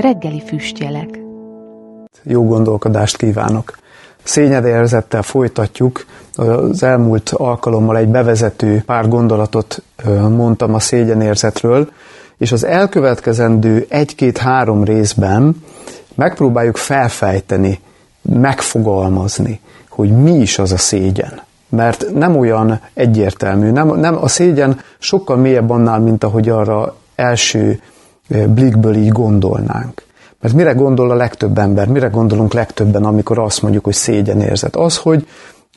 reggeli füstjelek. Jó gondolkodást kívánok! Szégyenérzettel folytatjuk. Az elmúlt alkalommal egy bevezető pár gondolatot mondtam a szégyenérzetről, és az elkövetkezendő 1-2-3 részben megpróbáljuk felfejteni, megfogalmazni, hogy mi is az a szégyen. Mert nem olyan egyértelmű. Nem, a szégyen sokkal mélyebb annál, mint ahogy arra első blikből így gondolnánk. Mert mire gondol a legtöbb ember, mire gondolunk legtöbben, amikor azt mondjuk, hogy szégyenérzet? Az,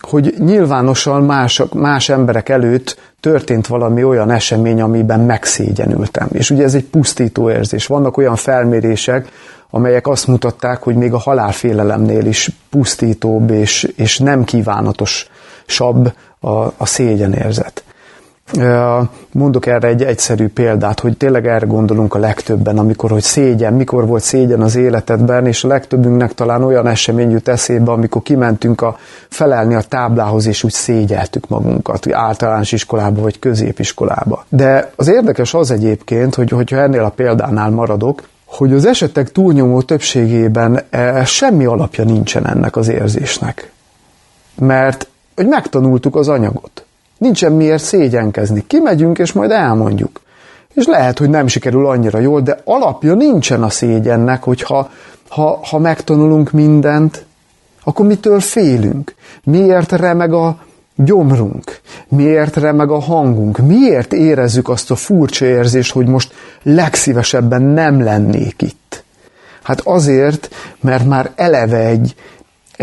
hogy nyilvánosan más emberek előtt történt valami olyan esemény, amiben megszégyenültem. És ugye ez egy pusztító érzés. Vannak olyan felmérések, amelyek azt mutatták, hogy még a halálfélelemnél is pusztítóbb és nem kívánatosabb a szégyenérzet. Mondok erre egy egyszerű példát, hogy tényleg erre gondolunk a legtöbben, mikor volt szégyen az életedben, és a legtöbbünknek talán olyan esemény jut eszébe, amikor kimentünk felelni a táblához, és úgy szégyeltük magunkat, általános iskolába vagy középiskolába. De az érdekes az egyébként, hogyha ennél a példánál maradok, hogy az esetek túlnyomó többségében semmi alapja nincsen ennek az érzésnek. Mert hogy megtanultuk az anyagot. Nincsen miért szégyenkezni. Kimegyünk, és majd elmondjuk. És lehet, hogy nem sikerül annyira jól, de alapja nincsen a szégyennek, hogyha ha megtanulunk mindent, akkor mitől félünk? Miért remeg a gyomrunk? Miért remeg a hangunk? Miért érezzük azt a furcsa érzést, hogy most legszívesebben nem lennék itt? Hát azért, mert már eleve egy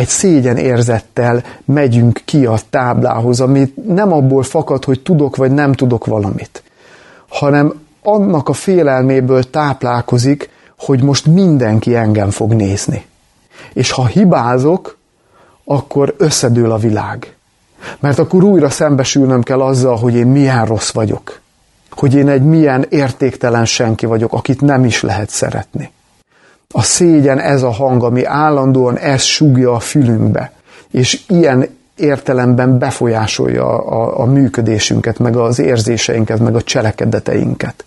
szégyenérzettel megyünk ki a táblához, ami nem abból fakad, hogy tudok vagy nem tudok valamit, hanem annak a félelméből táplálkozik, hogy most mindenki engem fog nézni. És ha hibázok, akkor összedől a világ. Mert akkor újra szembesülnöm kell azzal, hogy én milyen rossz vagyok. Hogy én egy milyen értéktelen senki vagyok, akit nem is lehet szeretni. A szégyen ez a hang, ami állandóan ezt sugja a fülünkbe, és ilyen értelemben befolyásolja a működésünket, meg az érzéseinket, meg a cselekedeteinket.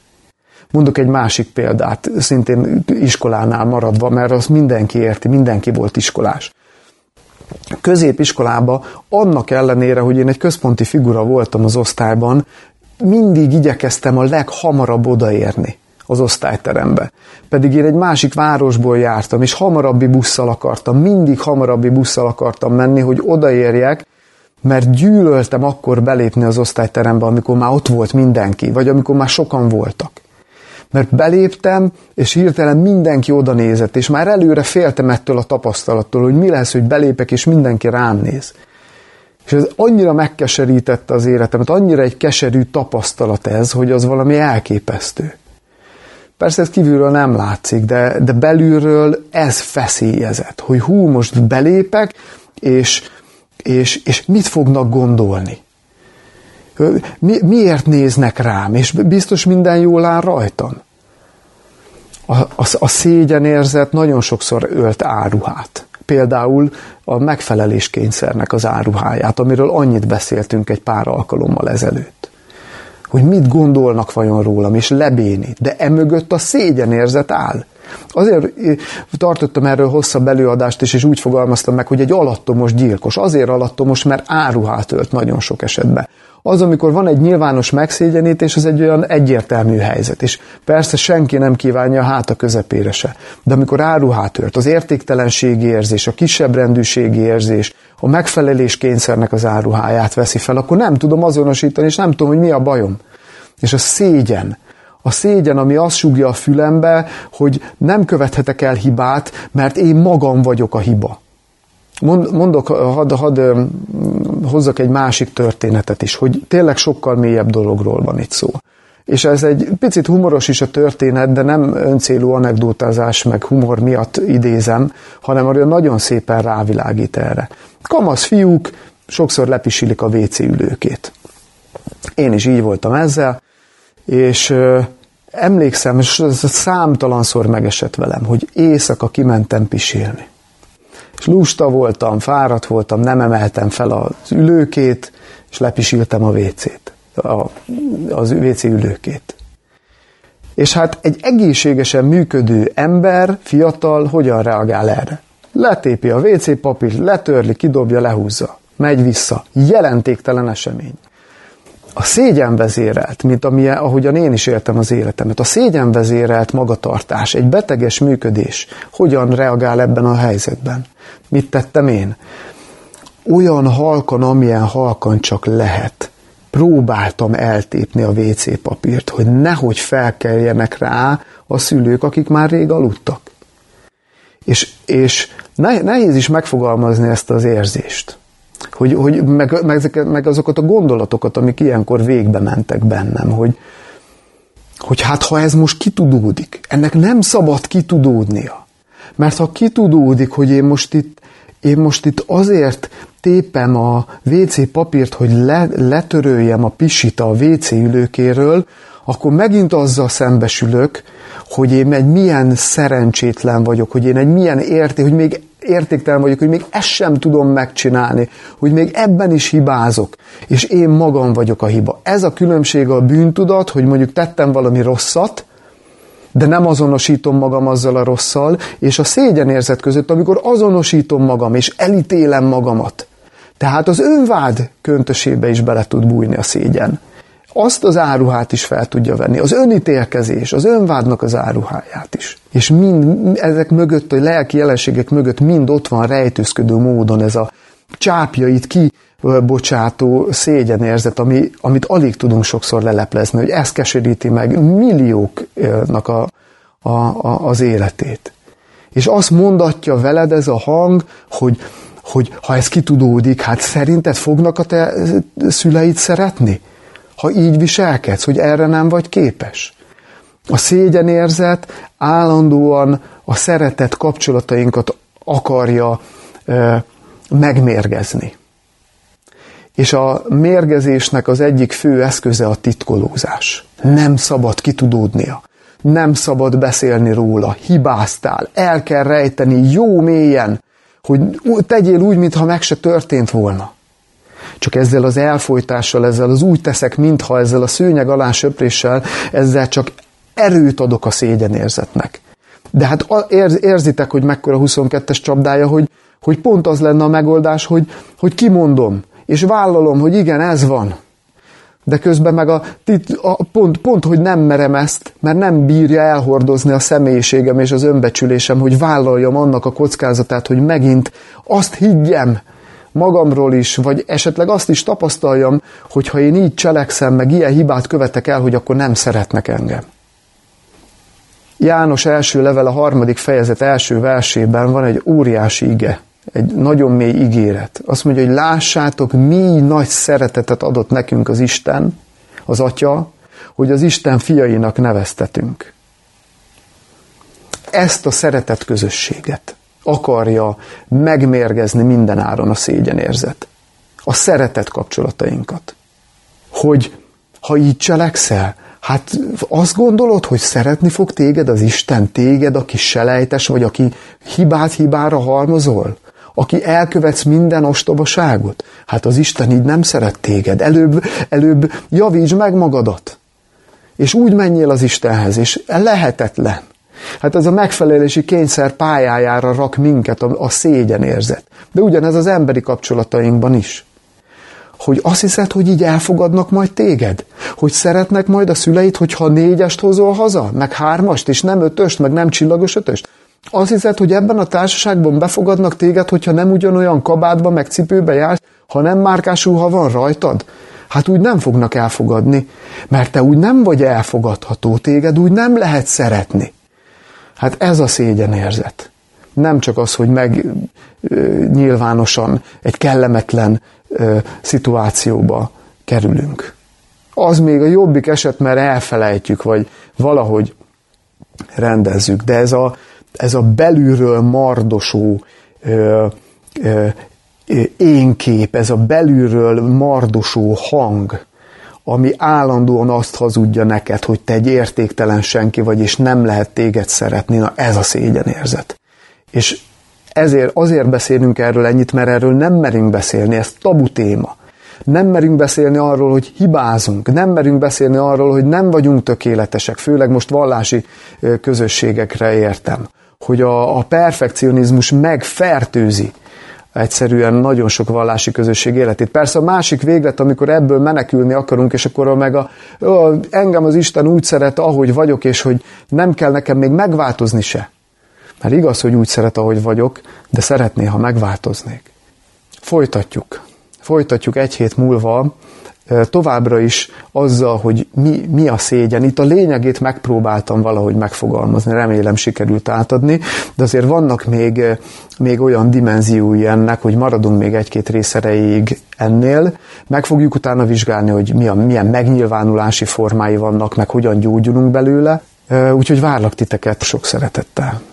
Mondok egy másik példát, szintén iskolánál maradva, mert azt mindenki érti, mindenki volt iskolás. Középiskolában, annak ellenére, hogy én egy központi figura voltam az osztályban, mindig igyekeztem a leghamarabb odaérni az osztályterembe. Pedig én egy másik városból jártam, és mindig hamarabbi busszal akartam menni, hogy odaérjek, mert gyűlöltem akkor belépni az osztályterembe, amikor már ott volt mindenki, vagy amikor már sokan voltak. Mert beléptem, és hirtelen mindenki oda nézett, és már előre féltem ettől a tapasztalattól, hogy mi lesz, hogy belépek, és mindenki rám néz. És ez annyira megkeserítette az életemet, annyira egy keserű tapasztalat ez, hogy az valami elképesztő. Persze ez kívülről nem látszik, de belülről ez feszélyezett, hogy most belépek, és mit fognak gondolni? Miért néznek rám, és biztos minden jól áll rajtam? A szégyenérzet nagyon sokszor ölt áruhát. Például a megfeleléskényszernek az áruháját, amiről annyit beszéltünk egy pár alkalommal ezelőtt. Hogy mit gondolnak vajon rólam, és lebénít. De emögött a szégyenérzet áll. Azért tartottam erről hosszabb előadást is, és úgy fogalmaztam meg, hogy egy alattomos gyilkos. Azért alattomos, mert áruhát ölt nagyon sok esetben. Az, amikor van egy nyilvános megszégyenítés, az egy olyan egyértelmű helyzet. És persze senki nem kívánja a háta közepére se. De amikor áruhát ölt, az értéktelenségi érzés, a kisebbrendűségi érzés, a megfelelés kényszernek az áruháját veszi fel, akkor nem tudom azonosítani, és nem tudom, hogy mi a bajom. És a szégyen. A szégyen, ami azt sugja a fülembe, hogy nem követhetek el hibát, mert én magam vagyok a hiba. Mondok, hadd hozzak egy másik történetet is, hogy tényleg sokkal mélyebb dologról van itt szó. És ez egy picit humoros is a történet, de nem öncélú anekdótázás meg humor miatt idézem, hanem arra nagyon szépen rávilágít erre. Kamasz fiúk sokszor lepisilik a WC ülőkét. Én is így voltam ezzel, és emlékszem, és számtalanszor megesett velem, hogy éjszaka kimentem pisilni. És lusta voltam, fáradt voltam, nem emeltem fel az ülőkét, és lepisiltem a WC-ülőkét. És hát egy egészségesen működő ember, fiatal, hogyan reagál erre? Letépi a WC papírt, letörli, kidobja, lehúzza. Megy vissza. Jelentéktelen esemény. A szégyenvezérelt, mint ahogyan én is éltem az életemet, a szégyenvezérelt magatartás, egy beteges működés, hogyan reagál ebben a helyzetben? Mit tettem én? Olyan halkan, amilyen halkan csak lehet. Próbáltam eltépni a WC papírt, hogy nehogy felkeljenek rá a szülők, akik már rég aludtak. És nehéz is megfogalmazni ezt az érzést. Meg azokat a gondolatokat, amik ilyenkor végbe mentek bennem, hogy hát ha ez most kitudódik, ennek nem szabad kitudódnia. Mert ha kitudódik, hogy én most itt azért tépem a WC papírt, hogy letöröljem a pisit a WC ülőkéről, akkor megint azzal szembesülök, hogy én egy milyen szerencsétlen vagyok, hogy én egy milyen értéktelen vagyok, hogy még ezt sem tudom megcsinálni, hogy még ebben is hibázok, és én magam vagyok a hiba. Ez a különbség a bűntudat, hogy mondjuk tettem valami rosszat, de nem azonosítom magam azzal a rosszal, és a szégyenérzet között, amikor azonosítom magam, és elítélem magamat. Tehát az önvád köntösébe is bele tud bújni a szégyen. Azt az áruhát is fel tudja venni, az önítélkezés, az önvádnak az áruháját is. És mind ezek mögött, a lelki jelenségek mögött mind ott van rejtőzködő módon ez a csápjait kibocsátó szégyenérzet, amit alig tudunk sokszor leleplezni, hogy ez keseríti meg millióknak az életét. És azt mondatja veled ez a hang, hogy ha ez kitudódik, hát szerinted fognak a te szüleid szeretni? Ha így viselkedsz, hogy erre nem vagy képes. A szégyenérzet állandóan a szeretett kapcsolatainkat akarja megmérgezni. És a mérgezésnek az egyik fő eszköze a titkolózás. Nem szabad kitudódnia, nem szabad beszélni róla, hibáztál, el kell rejteni jó mélyen, hogy tegyél úgy, mintha meg se történt volna. Csak ezzel az elfojtással, ezzel az úgy teszek, mintha ezzel a szőnyeg alá söpréssel, ezzel csak erőt adok a szégyenérzetnek. De hát érzitek, hogy mekkora 22-es csapdája, hogy pont az lenne a megoldás, hogy kimondom, és vállalom, hogy igen, ez van. De közben meg pont, hogy nem merem ezt, mert nem bírja elhordozni a személyiségem és az önbecsülésem, hogy vállaljam annak a kockázatát, hogy megint azt higgyem, magamról is, vagy esetleg azt is tapasztaljam, hogy ha én így cselekszem, meg ilyen hibát követek el, hogy akkor nem szeretnek engem. János első levele, 3. fejezet első versében van egy óriási ige, egy nagyon mély ígéret. Azt mondja, hogy lássátok, mi nagy szeretetet adott nekünk az Isten, az Atya, hogy az Isten fiainak neveztetünk. Ezt a szeretet közösséget akarja megmérgezni mindenáron a szégyenérzet. A szeretet kapcsolatainkat. Hogy ha így cselekszel, hát azt gondolod, hogy szeretni fog téged az Isten, téged, aki selejtes vagy, aki hibát hibára halmozol, aki elkövetsz minden ostobaságot. Hát az Isten így nem szeret téged. Előbb javítsd meg magadat. És úgy menjél az Istenhez, és lehetetlen. Hát ez a megfelelési kényszer pályájára rak minket a szégyenérzet. De ugyanez az emberi kapcsolatainkban is. Hogy azt hiszed, hogy így elfogadnak majd téged? Hogy szeretnek majd a szüleid, hogyha 4-est hozol haza? Meg 3-ast, és nem 5-öst, meg nem csillagos 5-öst? Azt hiszed, hogy ebben a társaságban befogadnak téged, hogyha nem ugyanolyan kabátba, meg cipőbe jársz, hanem márkás ruha van rajtad? Hát úgy nem fognak elfogadni, mert te úgy nem vagy elfogadható, téged úgy nem lehet szeretni. Hát ez a szégyenérzet. Nem csak az, hogy nyilvánosan egy kellemetlen szituációba kerülünk. Az még a jobbik eset, mert elfelejtjük, vagy valahogy rendezzük. De ez a belülről mardosó énkép, ez a belülről mardosó hang, ami állandóan azt hazudja neked, hogy te egy értéktelen senki vagy, és nem lehet téged szeretni. Na ez a szégyenérzet. És azért beszélünk erről ennyit, mert erről nem merünk beszélni, ez tabu téma. Nem merünk beszélni arról, hogy hibázunk. Nem merünk beszélni arról, hogy nem vagyunk tökéletesek. Főleg most vallási közösségekre értem. Hogy a perfekcionizmus megfertőzi egyszerűen nagyon sok vallási közösség életét. Persze a másik véglet, amikor ebből menekülni akarunk, és akkor meg engem az Isten úgy szeret, ahogy vagyok, és hogy nem kell nekem még megváltozni se. Mert igaz, hogy úgy szeret, ahogy vagyok, de szeretné, ha megváltoznék. Folytatjuk egy hét múlva továbbra is azzal, hogy mi a szégyen. Itt a lényegét megpróbáltam valahogy megfogalmazni, remélem sikerült átadni, de azért vannak még olyan dimenziói ennek, hogy maradunk még egy-két részereig ennél. Meg fogjuk utána vizsgálni, hogy milyen megnyilvánulási formái vannak, meg hogyan gyógyulunk belőle. Úgyhogy várlak titeket sok szeretettel.